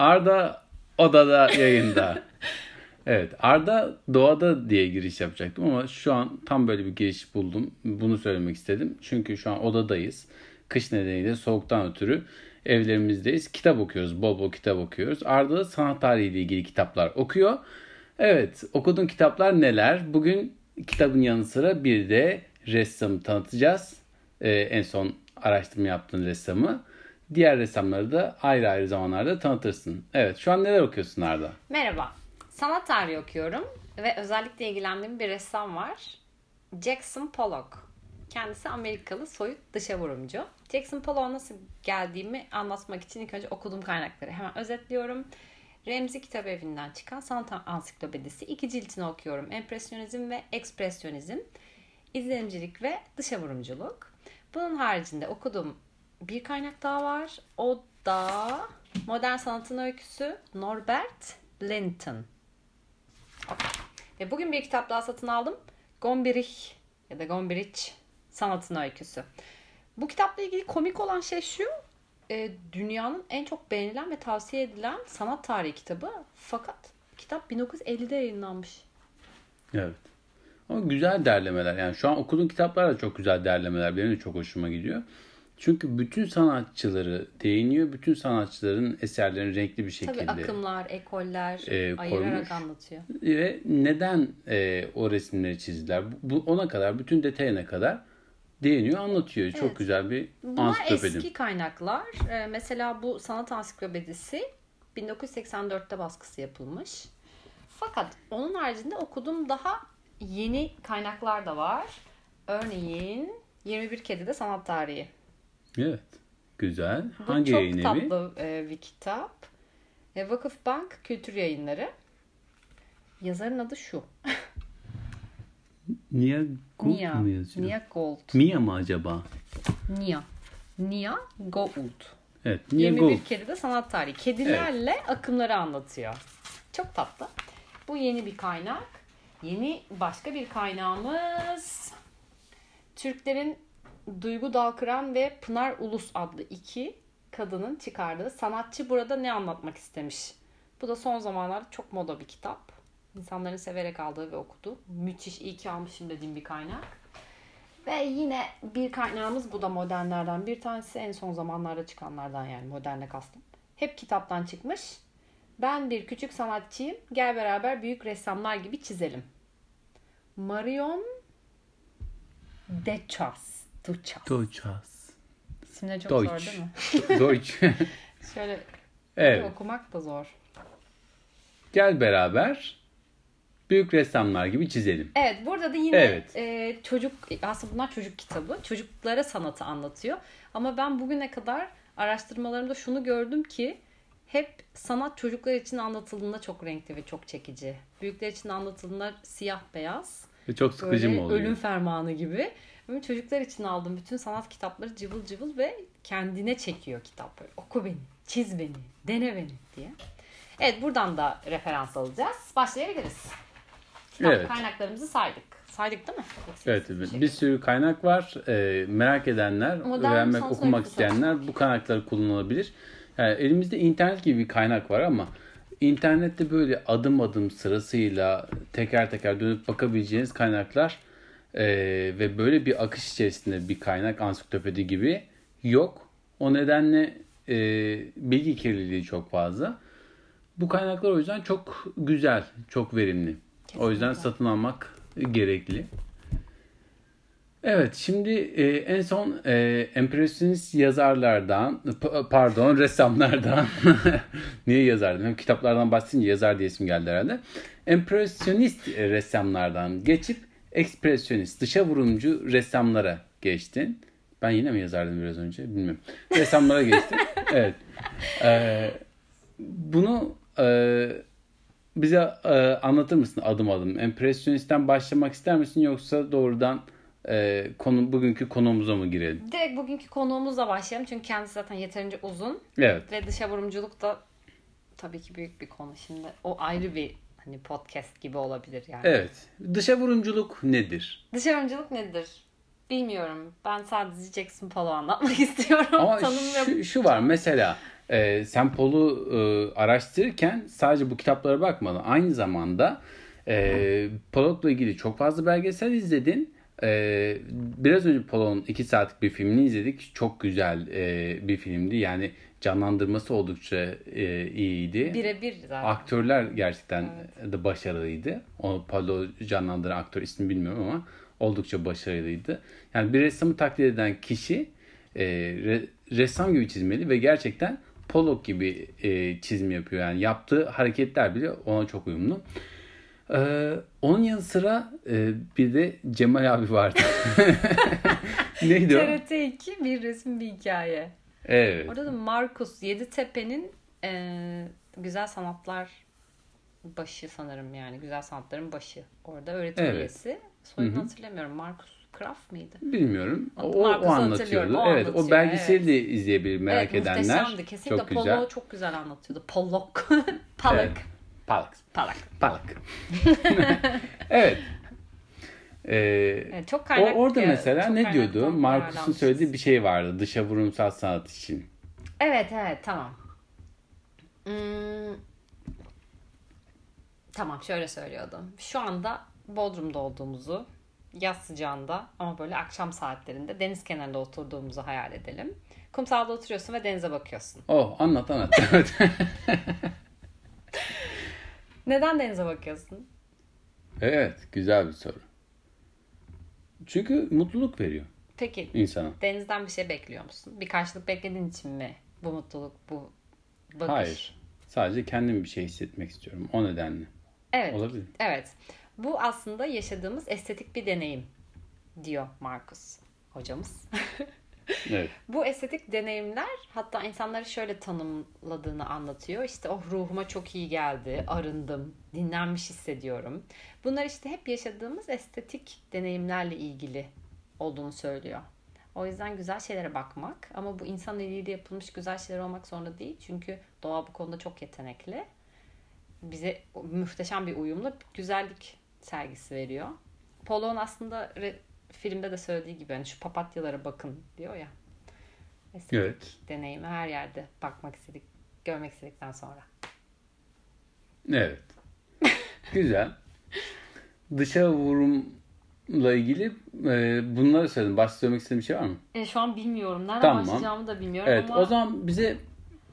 Arda odada yayında. Evet, Arda doğada diye giriş yapacaktım ama şu an tam böyle bir giriş buldum. Bunu söylemek istedim. Çünkü şu an odadayız. Kış nedeniyle soğuktan ötürü evlerimizdeyiz. Kitap okuyoruz. Bol bol kitap okuyoruz. Arda da sanat tarihiyle ilgili kitaplar okuyor. Evet, okuduğun kitaplar neler? Bugün kitabın yanı sıra bir de ressamı tanıtacağız. En son araştırma yaptığın ressamı. Diğer ressamları da ayrı ayrı zamanlarda tanıtırsın. Evet, şu an neler okuyorsun Arda? Merhaba. Sanat tarihi okuyorum ve özellikle ilgilendiğim bir ressam var. Jackson Pollock. Kendisi Amerikalı, soyut dışavurumcu. Jackson Pollock'a nasıl geldiğimi anlatmak için ilk önce okuduğum kaynakları hemen özetliyorum. Remzi Kitabevi'nden çıkan Sanat Ansiklopedisi. 2 ciltini okuyorum. Empresyonizm ve ekspresyonizm, izlenimcilik ve dışavurumculuk. Bunun haricinde okuduğum bir kaynak daha var. O da Modern Sanatın Öyküsü, Norbert Linton. Ve bugün bir kitap daha satın aldım. Gombrich ya da Gombrich Sanatın Öyküsü. Bu kitapla ilgili komik olan şey şu. Dünyanın en çok beğenilen ve tavsiye edilen sanat tarihi kitabı. Fakat kitap 1950'de yayınlanmış. Evet. Ama güzel derlemeler. Yani şu an okuduğum kitaplar da çok güzel derlemeler. Benim de çok hoşuma gidiyor. Çünkü bütün sanatçıları değiniyor. Bütün sanatçıların eserlerini renkli bir şekilde... Tabii akımlar, ekoller ayırarak anlatıyor. Ve neden o resimleri çizdiler? Bu ona kadar, bütün detayına kadar değiniyor, anlatıyor. Evet. Çok güzel bir ansiklopedi. Bunlar eski kaynaklar. Mesela bu Sanat Ansiklopedisi 1984'te baskısı yapılmış. Fakat onun haricinde okuduğum daha yeni kaynaklar da var. Örneğin 21 Kedi'de Sanat Tarihi. Evet. Güzel. Bu hangi yayınevi? Çok tatlı bir kitap. Vakıfbank Kültür Yayınları. Yazarın adı şu. Nia Gould mu yazıyor? Nia Gould. Mia mı acaba? Nia Gould. Evet. Nia 21 Gould. Kedide Sanat Tarihi. Kedilerle akımları anlatıyor. Çok tatlı. Bu yeni bir kaynak. Yeni başka bir kaynağımız. Türklerin Duygu Dalkıran ve Pınar Ulus adlı 2 kadının çıkardığı Sanatçı Burada Ne Anlatmak İstemiş. Bu da son zamanlarda çok moda bir kitap. İnsanların severek aldığı ve okuduğu. Müthiş, iyi ki almışım dediğim bir kaynak. Ve yine bir kaynağımız, bu da modernlerden bir tanesi. En son zamanlarda çıkanlardan, yani moderne kastım. Hep kitaptan çıkmış. Ben bir küçük sanatçıyım. Gel beraber büyük ressamlar gibi çizelim. Marion Deuchars. Deuchars. İsimleri çok Deutsch. Zor değil mi? Deutsch. Şöyle evet. Okumak da zor. Gel beraber büyük ressamlar gibi çizelim. Evet, burada da yine çocuk, aslında bunlar çocuk kitabı. Çocuklara sanatı anlatıyor. Ama ben bugüne kadar araştırmalarımda şunu gördüm ki hep sanat çocuklar için anlatıldığında çok renkli ve çok çekici. Büyükler için anlatıldığında siyah beyaz. Ve çok sıkıcı mı oluyor? Ölüm fermanı gibi. Benim çocuklar için aldığım bütün sanat kitapları cıvıl cıvıl ve kendine çekiyor kitap. Böyle, oku beni, çiz beni, dene beni diye. Evet, buradan da referans alacağız. Başlayabiliriz. Evet. Kaynaklarımızı saydık. Saydık değil mi? Evet. Bir sürü kaynak var. Merak edenler, öğrenmek, okumak isteyenler bu kaynakları kullanabilir. Yani elimizde internet gibi bir kaynak var ama internette böyle adım adım sırasıyla teker teker dönüp bakabileceğiniz kaynaklar ve böyle bir akış içerisinde bir kaynak ansiklopedi gibi yok. O nedenle bilgi kirliliği çok fazla. Bu kaynaklar o yüzden çok güzel, çok verimli. Kesinlikle. O yüzden satın almak gerekli. Evet, şimdi en son empresyonist yazarlardan, pardon ressamlardan, niye yazardım? Hem kitaplardan bahsedince yazar diye isim geldi herhalde. Empresyonist ressamlardan geçip ekspresyonist, dışavurumcu ressamlara geçtin. Ben yine mi yazardım biraz önce? Bilmiyorum. Ressamlara geçtim. Evet. Bunu bize anlatır mısın adım adım? Empresyonistten başlamak ister misin, yoksa doğrudan bugünkü konuğumuza mı girelim? Direkt bugünkü konuğumuzla başlayalım. Çünkü kendisi zaten yeterince uzun. Evet. Ve dışavurumculuk da tabii ki büyük bir konu. Şimdi o ayrı bir podcast gibi olabilir yani. Evet. Dışavurumculuk nedir? Dışavurumculuk nedir? Bilmiyorum. Ben sadece Jackson Pollock'u anlatmak istiyorum. Ama şu var mesela Sempol'u araştırırken sadece bu kitaplara bakmadan aynı zamanda Pollock'la ilgili çok fazla belgesel izledin. Biraz önce Pollock'un 2 saatlik bir filmini izledik. Çok güzel bir filmdi. Yani canlandırması oldukça iyiydi. Birebir zaten. Aktörler gerçekten de başarılıydı. O Pollock'u canlandıran aktör ismi bilmiyorum ama oldukça başarılıydı. Yani bir ressamı taklit eden kişi ressam gibi çizmeli ve gerçekten Pollock gibi çizim yapıyor. Yani yaptığı hareketler bile ona çok uyumlu. Onun yanı sıra bir de Cemal abi vardı. Neydi o? TRT 2 bir resim bir hikaye. Evet. Orada da Markus Yeditepe'nin güzel sanatlar başı sanırım, yani güzel sanatların başı. Orada öğretim üyesi. Soyunu hatırlamıyorum. Markus Kraft mıydı? Bilmiyorum. O anlatıyordu. Evet, o belgeseli de izleyebilir merak edenler. Muhteşemdi. Kesinlikle Pollock'u çok güzel anlatıyordu. Pollock. Pollock. Evet. Pollock. Evet. Yani çok kaynak. Orada mesela ne diyordu? Markus'un söylediği bir şey vardı. Dışa vurumsal sanat için. Evet tamam. Tamam, şöyle söylüyordum. Şu anda Bodrum'da olduğumuzu, yaz sıcağında ama böyle akşam saatlerinde deniz kenarında oturduğumuzu hayal edelim. Kumsalda oturuyorsun ve denize bakıyorsun. Oh, anlat. Neden denize bakıyorsun? Evet, güzel bir soru. Çünkü mutluluk veriyor. Peki, insana. Denizden bir şey bekliyor musun? Bir karşılık beklediğin için mi bu mutluluk, bu bakış? Hayır, sadece kendim bir şey hissetmek istiyorum. O nedenle. Evet. Olabilir. Evet. Bu aslında yaşadığımız estetik bir deneyim diyor Markus hocamız. Evet. Bu estetik deneyimler hatta insanları şöyle tanımladığını anlatıyor. İşte ruhuma çok iyi geldi, arındım, dinlenmiş hissediyorum. Bunlar işte hep yaşadığımız estetik deneyimlerle ilgili olduğunu söylüyor. O yüzden güzel şeylere bakmak, ama bu insan eliyle yapılmış güzel şeyler olmak zorunda değil. Çünkü doğa bu konuda çok yetenekli. Bize muhteşem bir uyumlu güzellik sergisi veriyor. Pollock'un aslında filmde de söylediği gibi hani şu papatyalara bakın diyor ya. Estetik deneyimi her yerde bakmak istedik, görmek istedikten sonra. Evet. Güzel. Dışa vurumla ilgili bunları söyledim. Bahsetmek istediğim bir şey var mı? Şu an bilmiyorum. Nereden başlayacağımı da bilmiyorum. Evet, ama o zaman bize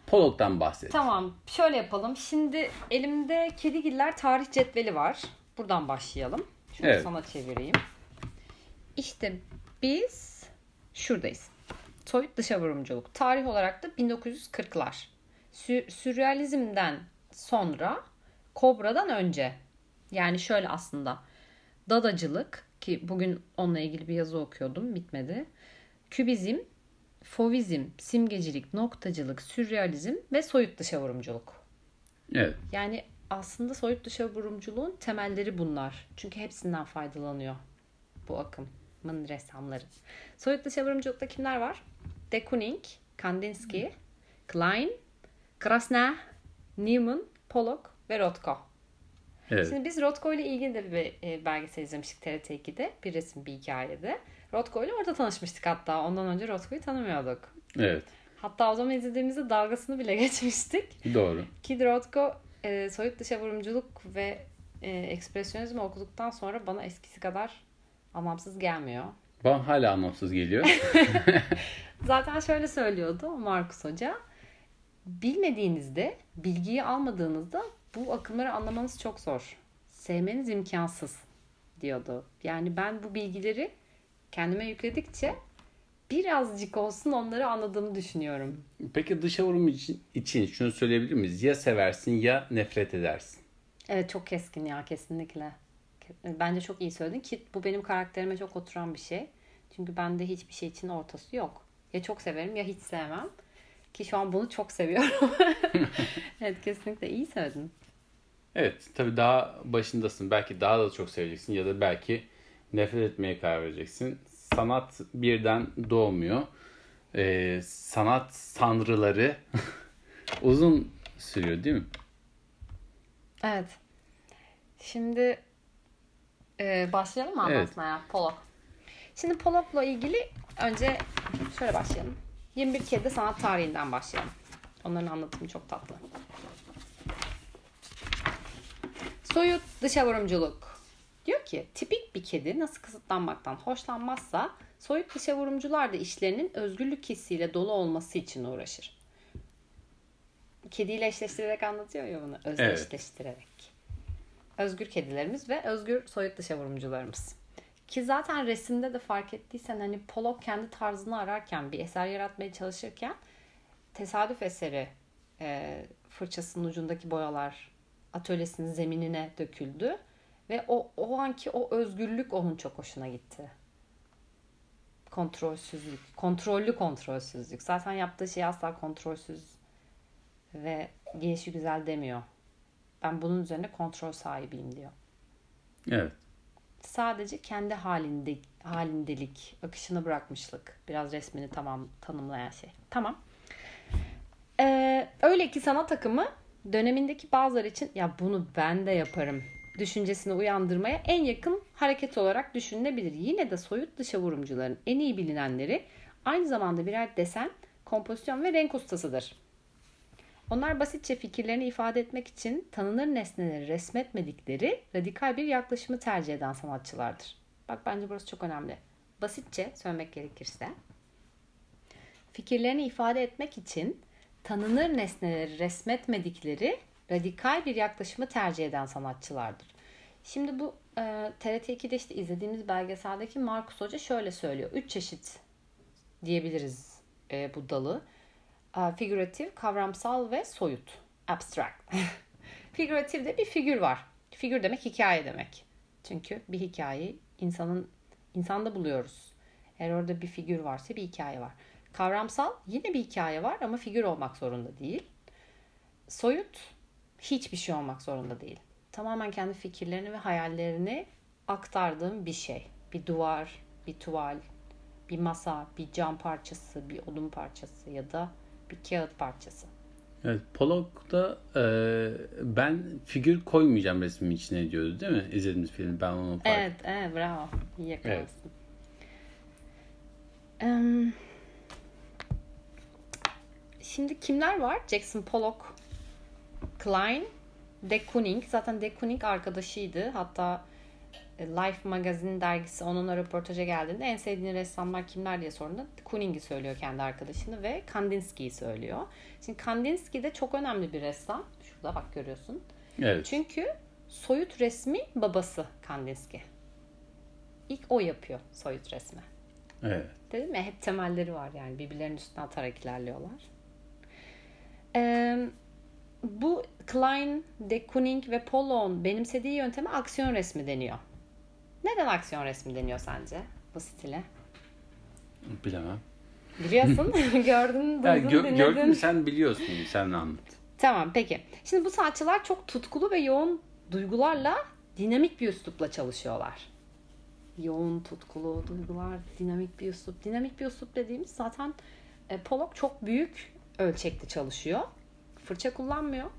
Pollock'tan bahset. Tamam. Şöyle yapalım. Şimdi elimde Kedigiller tarih cetveli var. Buradan başlayalım. Şunu sana çevireyim. İşte biz şuradayız. Soyut dışa vurumculuk. Tarih olarak da 1940'lar. Sürrealizmden sonra, Kobra'dan önce. Yani şöyle aslında. Dadacılık, ki bugün onunla ilgili bir yazı okuyordum. Bitmedi. Kübizm, fovizm, simgecilik, noktacılık, sürrealizm ve soyut dışa vurumculuk. Evet. Yani aslında soyut dışa vurumculuğun temelleri bunlar. Çünkü hepsinden faydalanıyor bu akımın ressamları. Soyut dışa vurumculukta kimler var? De Kooning, Kandinsky, Klein, Krasner, Newman, Pollock ve Rothko. Evet. Şimdi biz Rothko ile ilgili de bir belgesel izlemiştik TRT 2'de. Bir resim bir hikayede. Rothko ile orada tanışmıştık hatta. Ondan önce Rothko'yu tanımıyorduk. Evet. Hatta o zaman izlediğimizde dalgasını bile geçmiştik. Doğru. Ki Rothko soyut dışa vurumculuk ve ekspresyonizmi okuduktan sonra bana eskisi kadar anlamsız gelmiyor. Bana hala anlamsız geliyor. Zaten şöyle söylüyordu Markus Hoca. Bilmediğinizde, bilgiyi almadığınızda bu akımları anlamanız çok zor. Sevmeniz imkansız diyordu. Yani ben bu bilgileri kendime yükledikçe birazcık olsun onları anladığımı düşünüyorum. Peki dışa vurum için şunu söyleyebilir miyiz? Ya seversin ya nefret edersin. Evet, çok keskin ya, kesinlikle. Bence çok iyi söyledin ki bu benim karakterime çok oturan bir şey. Çünkü bende hiçbir şey için ortası yok. Ya çok severim ya hiç sevmem. Ki şu an bunu çok seviyorum. Evet, kesinlikle iyi söyledin. Evet, tabii daha başındasın. Belki daha da çok seveceksin ya da belki nefret etmeye karar vereceksin. Sanat birden doğmuyor. Sanat sanrıları uzun sürüyor değil mi? Evet. Şimdi başlayalım mı anlatmaya? Pollock. Şimdi Pollock'la ilgili önce şöyle başlayalım. 21 Kedi Sanat Tarihinden başlayalım. Onların anlatımı çok tatlı. Soyut dışavurumculuk. Diyor ki tipik bir kedi nasıl kısıtlanmaktan hoşlanmazsa soyut dışavurumcular da işlerinin özgürlük hissiyle dolu olması için uğraşır. Kediyle eşleştirerek anlatıyor ya bunu. Özdeşleştirerek. Evet. Özgür kedilerimiz ve özgür soyut dışavurumcularımız. Ki zaten resimde de fark ettiysen hani Pollock kendi tarzını ararken bir eser yaratmaya çalışırken tesadüf eseri fırçasının ucundaki boyalar atölyesinin zeminine döküldü ve o anki o özgürlük onun çok hoşuna gitti. Kontrolsüzlük, kontrollü kontrolsüzlük. Zaten yaptığı şey asla kontrolsüz ve gelişi güzel demiyor. Ben bunun üzerine kontrol sahibiyim diyor. Evet. Sadece kendi halindelik, akışını bırakmışlık. Biraz resmini tanımlayan şey. Tamam. Öyle ki sanat akımı dönemindeki bazıları için ya bunu ben de yaparım düşüncesini uyandırmaya en yakın hareket olarak düşünülebilir. Yine de soyut dışavurumcuların en iyi bilinenleri aynı zamanda birer desen, kompozisyon ve renk ustasıdır. Onlar basitçe fikirlerini ifade etmek için tanınır nesneleri resmetmedikleri radikal bir yaklaşımı tercih eden sanatçılardır. Bak bence burası çok önemli. Basitçe söylemek gerekirse fikirlerini ifade etmek için tanınır nesneleri resmetmedikleri radikal bir yaklaşımı tercih eden sanatçılardır. Şimdi bu TRT 2'de işte izlediğimiz belgeseldeki Markus Hoca şöyle söylüyor. 3 çeşit diyebiliriz bu dalı. Figüratif, kavramsal ve soyut. Abstract. Figüratifde bir figür var. Figür demek hikaye demek. Çünkü bir hikayeyi insanda buluyoruz. Eğer orada bir figür varsa bir hikaye var. Kavramsal yine bir hikaye var ama figür olmak zorunda değil. Soyut hiçbir şey olmak zorunda değil. Tamamen kendi fikirlerini ve hayallerini aktardığım bir şey. Bir duvar, bir tuval, bir masa, bir cam parçası, bir odun parçası ya da bir kağıt parçası. Evet, Pollock'ta ben figür koymayacağım resmin içine diyordu değil mi? İzlediğimiz film ben onu fark ettim. Evet, bravo. İyi yakalamışsın. Evet. Şimdi kimler var? Jackson Pollock, Klein, De Kooning. Zaten De Kooning arkadaşıydı. Hatta Life Magazine dergisi onunla röportaja geldiğinde en sevdiğin ressamlar kimler diye sorduğunda Kooning'i söylüyor kendi arkadaşını ve Kandinsky'yi söylüyor. Şimdi Kandinsky de çok önemli bir ressam. Şurada bak görüyorsun. Evet. Çünkü soyut resmi babası Kandinsky. İlk o yapıyor soyut resmi. Evet. Dedim ya hep temelleri var yani birbirlerinin üstüne atarak ilerliyorlar. Bu Klein, de Kooning ve Pollock'un benimsediği yönteme aksiyon resmi deniyor. Neden aksiyon resmi deniyor sence bu stile? Bilemem. Biliyorsun. Gördün, duydun, dinledin. Gördün sen biliyorsun. Sen anlat. Tamam peki. Şimdi bu sanatçılar çok tutkulu ve yoğun duygularla dinamik bir üslupla çalışıyorlar. Yoğun, tutkulu duygular, dinamik bir üslup. Dinamik bir üslup dediğimiz zaten Pollock çok büyük ölçekte çalışıyor. Fırça kullanmıyor.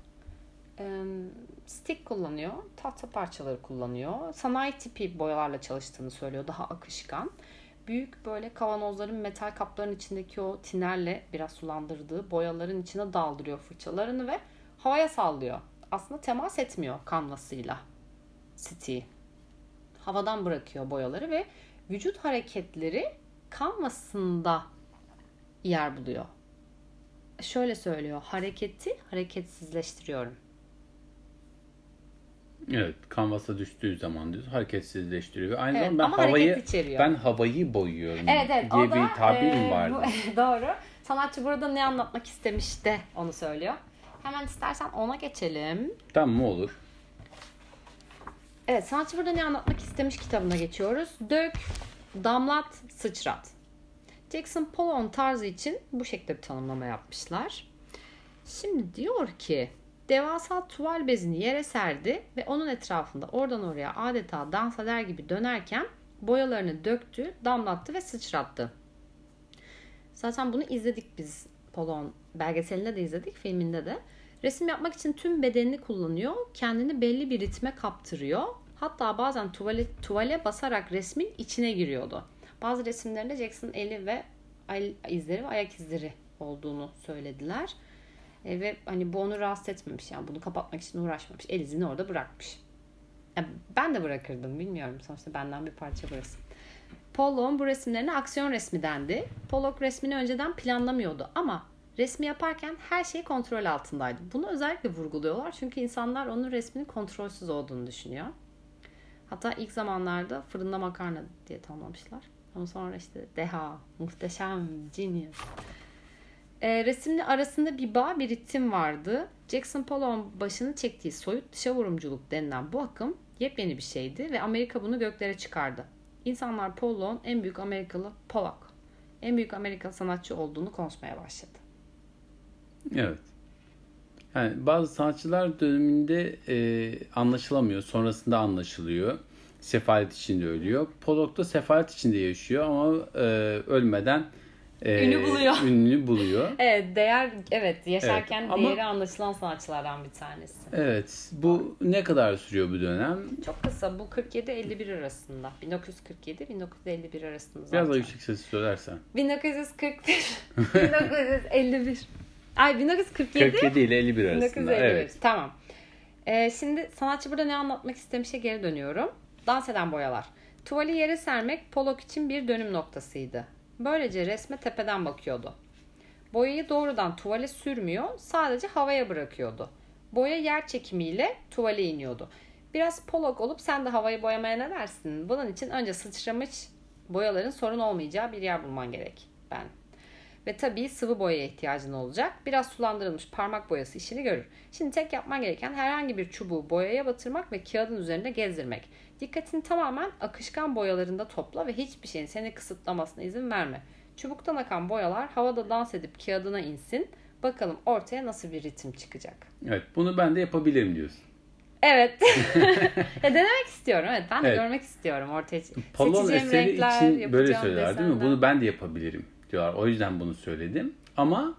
Stick kullanıyor. Tahta parçaları kullanıyor. Sanayi tipi boyalarla çalıştığını söylüyor. Daha akışkan. Büyük böyle kavanozların metal kapların içindeki o tinerle biraz sulandırdığı boyaların içine daldırıyor fırçalarını ve havaya sallıyor. Aslında temas etmiyor kanvasıyla. Stick'i. Havadan bırakıyor boyaları ve vücut hareketleri kanvasında yer buluyor. Şöyle söylüyor. Hareketi hareketsizleştiriyorum. Evet. Kanvasa düştüğü zaman diyor. Hareketsizleştiriyor. Aynı evet, zamanda ben havayı boyuyorum evet, diye bir tabirim vardı. Doğru. Sanatçı burada ne anlatmak istemiş de onu söylüyor. Hemen istersen ona geçelim. Tamam mı olur? Evet. Sanatçı burada ne anlatmak istemiş kitabına geçiyoruz. Dök, damlat, sıçrat. Jackson Pollock'un tarzı için bu şekilde bir tanımlama yapmışlar. Şimdi diyor ki devasa tuval bezini yere serdi ve onun etrafında oradan oraya adeta dans eder gibi dönerken boyalarını döktü, damlattı ve sıçrattı. Zaten bunu izledik biz Pollock'un belgeselinde de izledik, filminde de. Resim yapmak için tüm bedenini kullanıyor, kendini belli bir ritme kaptırıyor. Hatta bazen tuvale basarak resmin içine giriyordu. Bazı resimlerinde Jackson'ın eli ve ayak izleri olduğunu söylediler. Ve hani bu onu rahatsız etmemiş, yani bunu kapatmak için uğraşmamış. El izini orada bırakmış. Yani ben de bırakırdım, bilmiyorum. Sonuçta benden bir parça burası. Pollock'un bu resimlerine aksiyon resmi dendi. Pollock resmini önceden planlamıyordu ama resmi yaparken her şey kontrol altındaydı. Bunu özellikle vurguluyorlar çünkü insanlar onun resminin kontrolsüz olduğunu düşünüyor. Hatta ilk zamanlarda fırında makarna diye tanımlamışlar. Ama sonra işte deha, muhteşem, genius. Resimle arasında bir bağ, bir ritim vardı. Jackson Pollock'un başını çektiği soyut dışa vurumculuk denilen bu akım yepyeni bir şeydi ve Amerika bunu göklere çıkardı. İnsanlar Pollock'un en büyük Amerikalı Pollock, en büyük Amerikalı sanatçı olduğunu konuşmaya başladı. Evet. Yani bazı sanatçılar döneminde anlaşılamıyor, sonrasında anlaşılıyor. Sefalet içinde ölüyor. Pollock da sefalet içinde yaşıyor ama ölmeden ünlü buluyor. Evet, değer, evet, yaşarken evet, değeri anlaşılan sanatçılardan bir tanesi. Evet. Bu ne kadar sürüyor bu dönem? Çok kısa. Bu 47-51 arasında. 1947-1951 arasında zaten. Biraz daha yüksek sesi söylersen. 1941-1951. Ay 1947. 47 ile 51 arasında. 1951. Evet. Tamam. Şimdi sanatçı burada ne anlatmak istemişe geri dönüyorum. Dans eden boyalar. Tuvali yere sermek Pollock için bir dönüm noktasıydı. Böylece resme tepeden bakıyordu. Boyayı doğrudan tuvale sürmüyor, sadece havaya bırakıyordu. Boya yer çekimiyle tuvale iniyordu. Biraz Pollock olup sen de havayı boyamaya ne dersin? Bunun için önce sıçramış boyaların sorun olmayacağı bir yer bulman gerek. Ve tabii sıvı boyaya ihtiyacın olacak. Biraz sulandırılmış parmak boyası işini görür. Şimdi tek yapman gereken herhangi bir çubuğu boyaya batırmak ve kağıdın üzerinde gezdirmek. Dikkatini tamamen akışkan boyalarında topla ve hiçbir şeyin seni kısıtlamasına izin verme. Çubuktan akan boyalar havada dans edip kağıdına insin. Bakalım ortaya nasıl bir ritim çıkacak. Evet, bunu ben de yapabilirim diyorsun. Evet. Denemek istiyorum. Evet, ben de görmek istiyorum. Ortaya seçeceğim renkler, için böyle söyler desenler. Değil mi? Bunu ben de yapabilirim diyorlar. O yüzden bunu söyledim. Ama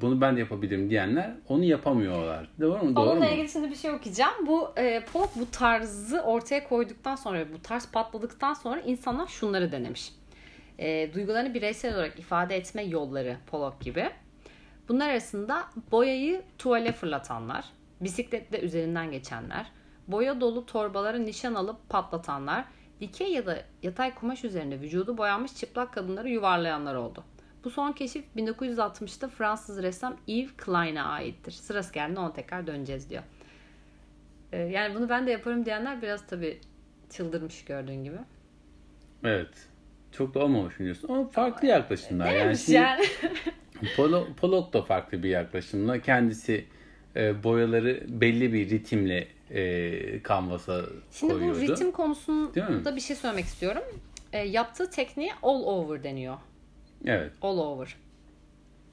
bunu ben de yapabilirim diyenler onu yapamıyorlar. Doğru mu? Doğru. Onunla ilgili şimdi bir şey okuyacağım. Bu Pollock bu tarzı ortaya koyduktan sonra, bu tarz patladıktan sonra insanlar şunları denemiş. Duygularını bireysel olarak ifade etme yolları Pollock gibi. Bunlar arasında boyayı tuvale fırlatanlar, bisikletle üzerinden geçenler, boya dolu torbalara nişan alıp patlatanlar, dikey ya da yatay kumaş üzerinde vücudu boyanmış çıplak kadınları yuvarlayanlar oldu. Bu son keşif 1960'ta Fransız ressam Yves Klein'e aittir. Sırası geldiğinde ona tekrar döneceğiz diyor. Yani bunu ben de yaparım diyenler biraz tabii çıldırmış gördüğün gibi. Evet. Çok da olmamış biliyorsun ama farklı yaklaşımlar. Yani. Pollock da farklı bir yaklaşımla kendisi boyaları belli bir ritimle kanvasa koyuyordu. Şimdi bu ritim konusunda bir şey söylemek istiyorum. Yaptığı tekniğe all over deniyor. Evet. All over.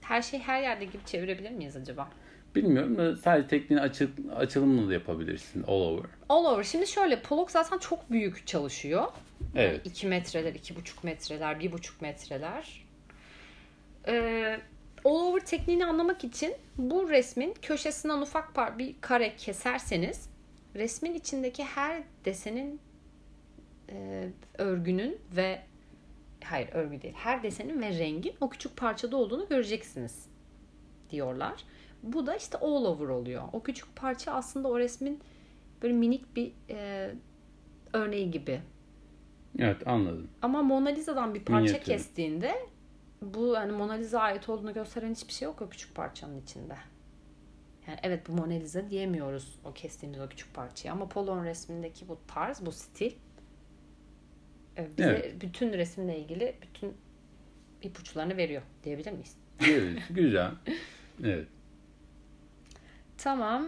Her şey her yerde gibi çevirebilir miyiz acaba? Bilmiyorum da sadece tekniğin açılımını da yapabilirsin. All over. All over. Şimdi şöyle, Pollock zaten çok büyük çalışıyor. Evet. 2 metreler, 2,5 metreler, 1,5 metreler. All over tekniğini anlamak için bu resmin köşesinden ufak bir kare keserseniz resmin içindeki her desenin her desenin ve rengin o küçük parçada olduğunu göreceksiniz diyorlar. Bu da işte all over oluyor. O küçük parça aslında o resmin böyle minik bir örneği gibi. Evet, anladım. Ama Mona Lisa'dan bir parça kestiğinde bu hani Mona Lisa'ya ait olduğunu gösteren hiçbir şey yok o küçük parçanın içinde. Yani evet, bu Mona Lisa diyemiyoruz o kestiğimiz o küçük parçaya ama Pollock'un resmindeki bu tarz, bu stil bize bütün resimle ilgili bütün ipuçlarını veriyor diyebilir miyiz? Evet, güzel. Evet. Tamam.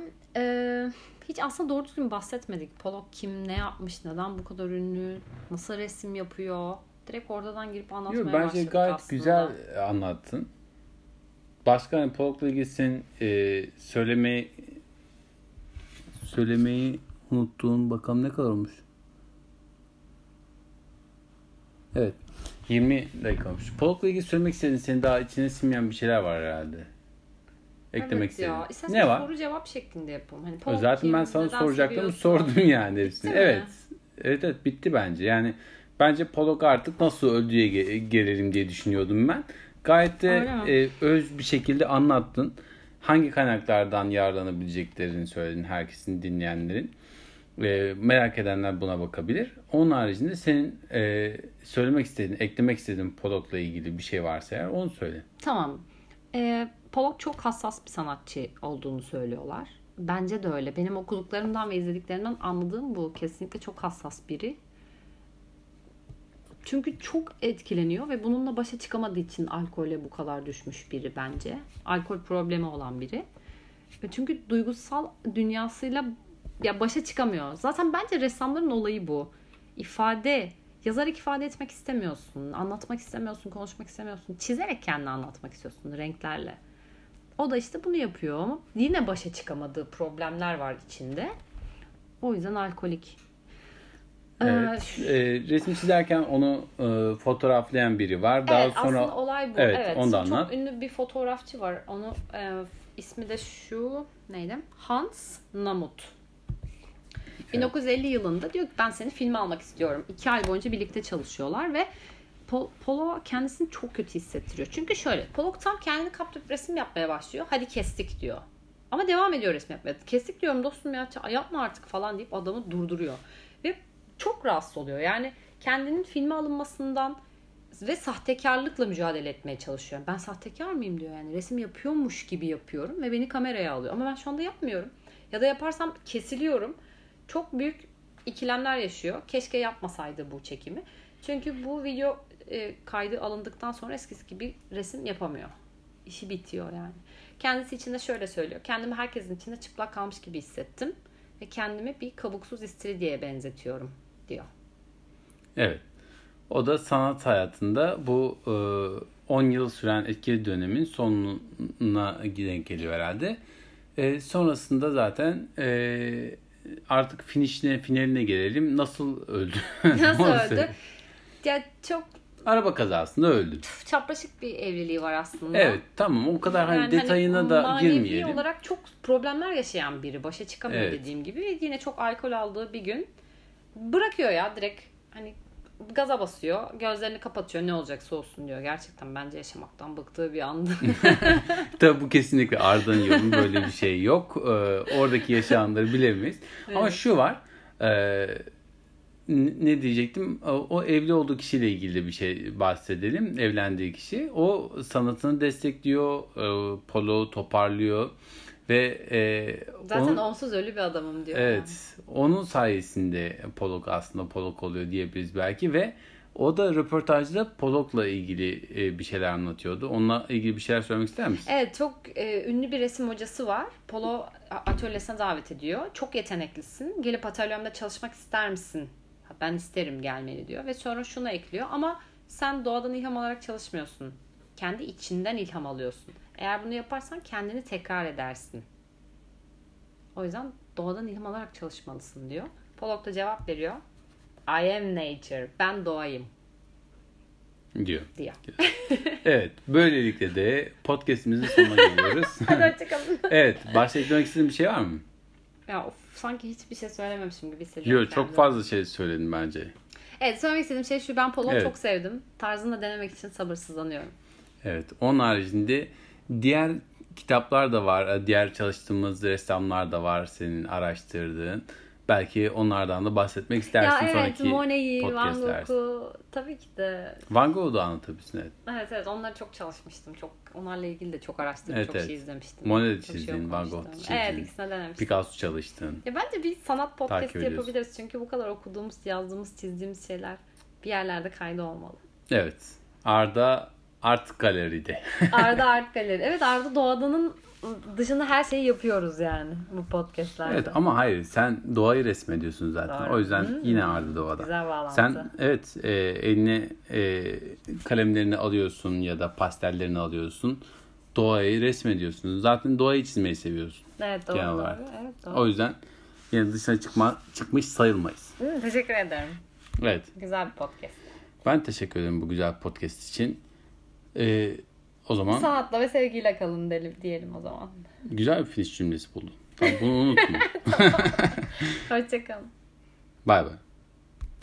Hiç aslında doğru düzgün bahsetmedik. Pollock kim, ne yapmış, neden bu kadar ünlü, nasıl resim yapıyor? Direkt oradan girip anlatmaya başladık aslında. Bence gayet güzel anlattın. Başka hani Pollock'la ilgili senin söylemeyi unuttuğun bakalım ne kadar olmuş? Evet. 20 dakika olmuş. Pollock'la ilgili söylemek istediğin, senin daha içine sinmeyen bir şeyler var herhalde. Eklemek istediğin. Evet ya. İstersen ne var? Soru cevap şeklinde yapalım. Hani zaten ben sana soracaktım. Sordum yani hepsini. Evet. Evet bitti bence. Yani bence Pollock artık nasıl öldüğe gelelim diye düşünüyordum ben. Gayet de öz bir şekilde anlattın. hangi kaynaklardan yararlanabileceklerini söyledin herkesin, dinleyenlerin. Merak edenler buna bakabilir. Onun haricinde senin söylemek istediğin, eklemek istediğin Pollock'la ilgili bir şey varsa eğer onu söyle. Tamam. Pollock çok hassas bir sanatçı olduğunu söylüyorlar. Bence de öyle. Benim okuduklarımdan ve izlediklerimden anladığım bu. Kesinlikle çok hassas biri. Çünkü çok etkileniyor ve bununla başa çıkamadığı için alkole bu kadar düşmüş biri bence. Alkol problemi olan biri. Çünkü duygusal dünyasıyla ya başa çıkamıyor. Zaten bence ressamların olayı bu. İfade, yazarak ifade etmek istemiyorsun, anlatmak istemiyorsun, konuşmak istemiyorsun. Çizerek kendini anlatmak istiyorsun renklerle. O da işte bunu yapıyor ama yine başa çıkamadığı problemler var içinde. O yüzden alkolik. Evet, resim çizerken onu fotoğraflayan biri var. Daha evet, sonra aslında olay bu. Evet, ondan çok anlat. Ünlü bir fotoğrafçı var. Onu ismi de şu neydi? Hans Namuth. Evet. 1950 yılında diyor ki ben seni filme almak istiyorum. 2 ay boyunca birlikte çalışıyorlar ve Pollock kendisini çok kötü hissettiriyor. Çünkü şöyle, Pollock tam kendini kaptırıp resim yapmaya başlıyor. Hadi kestik diyor. Ama devam ediyor resim yapmaya. Kestik diyorum dostum ya, yapma artık falan deyip adamı durduruyor. Ve çok rahatsız oluyor. Yani kendinin filme alınmasından ve sahtekarlıkla mücadele etmeye çalışıyor. Ben sahtekar mıyım diyor yani. Resim yapıyormuş gibi yapıyorum ve beni kameraya alıyor. Ama ben şu anda yapmıyorum. Ya da yaparsam kesiliyorum. Çok büyük ikilemler yaşıyor. Keşke yapmasaydı bu çekimi. Çünkü bu video kaydı alındıktan sonra eskisi gibi resim yapamıyor. İşi bitiyor yani. Kendisi için de şöyle söylüyor. Kendimi herkesin içinde çıplak kalmış gibi hissettim. Ve kendimi bir kabuksuz istiridye'ye benzetiyorum diyor. Evet. O da sanat hayatında bu 10 yıl süren etkili dönemin sonuna denk geliyor herhalde. Sonrasında zaten artık finaline gelelim. Nasıl öldü? Nasıl öldü? Ya çok... Araba kazasında öldü. Çapraşık bir evliliği var aslında. Evet tamam, o kadar yani detayına da girmeyelim. Manevi olarak çok problemler yaşayan biri. Başa çıkamıyor dediğim gibi. Yine çok alkol aldığı bir gün bırakıyor ya direkt. Hani gaza basıyor. Gözlerini kapatıyor. Ne olacaksa olsun diyor. Gerçekten bence yaşamaktan bıktığı bir andı. Tabii bu kesinlikle Arda'nın yorumu, böyle bir şey yok. Oradaki yaşayanları bilemeyiz. Evet. Ama şu var. Ne diyecektim? O evli olduğu kişiyle ilgili bir şey bahsedelim. Evlendiği kişi. O sanatını destekliyor. Polo toparlıyor. Ve zaten onsuz ölü bir adamım diyor. Evet. Yani. Onun sayesinde Pollock aslında Pollock oluyor diyebiliriz belki ve o da röportajda Pollock'la ilgili bir şeyler anlatıyordu. Onunla ilgili bir şeyler söylemek ister misin? Evet. Çok ünlü bir resim hocası var. Pollock atölyesine davet ediyor. Çok yeteneklisin. Gelip atölyemde çalışmak ister misin? Ben isterim gelmeni diyor. Ve sonra şunu ekliyor. Ama sen doğadan ilham alarak çalışmıyorsun. Kendi içinden ilham alıyorsun. Eğer bunu yaparsan kendini tekrar edersin. O yüzden doğadan ilham alarak çalışmalısın diyor. Pollock da cevap veriyor. I am nature. Ben doğayım. Diyor. Evet. Böylelikle de podcastimizin sonuna geliyoruz. Hadi hoşçakalın. Evet. Bahsetmek istediğin bir şey var mı? Ya sanki hiçbir şey söylememişim gibi hissediyorum. Yok, çok fazla şey söyledin bence. Evet, söylemek istediğim şey şu: ben Pollock'u çok sevdim. Tarzını da denemek için sabırsızlanıyorum. Evet, onun haricinde diğer kitaplar da var. Diğer çalıştığımız ressamlar da var senin araştırdığın. Belki onlardan da bahsetmek istersin sonraki podcast'lerde. Monet'i, Van Gogh'u tabii ki de. Van Gogh'u da anlatabilirsin. Evet, onlara çok çalışmıştım. Onlarla ilgili de çok araştırdım, şey izlemiştim. Monet'i çizdin, Van Gogh'u çizdin. Evet, ikisine denemiştim. Picasso çalıştın. Ya bence bir sanat podcast'ı yapabiliriz. Çünkü bu kadar okuduğumuz, yazdığımız, çizdiğimiz şeyler bir yerlerde kaydı olmalı. Evet. Arda Art Galeri'de. Arda Art Galeri. Evet, Arda Doğadan'ın dışında her şeyi yapıyoruz yani bu podcastlerde. Evet ama hayır, sen doğayı resmediyorsun zaten. Doğru. O yüzden yine Arda Doğadan. Güzel bağlantı. Sen eline kalemlerini alıyorsun ya da pastellerini alıyorsun. Doğayı resmediyorsun. Zaten doğayı çizmeyi seviyorsun. Evet doğru. Evet, doğru. O yüzden yine dışına çıkmış sayılmayız. Teşekkür ederim. Evet. Güzel bir podcast. Ben teşekkür ederim bu güzel podcast için. O zaman sanatla ve sevgiyle kalın diyelim o zaman. Güzel bir finish cümlesi buldum. Bunu unutma. Hoşçakalın. Bay bay.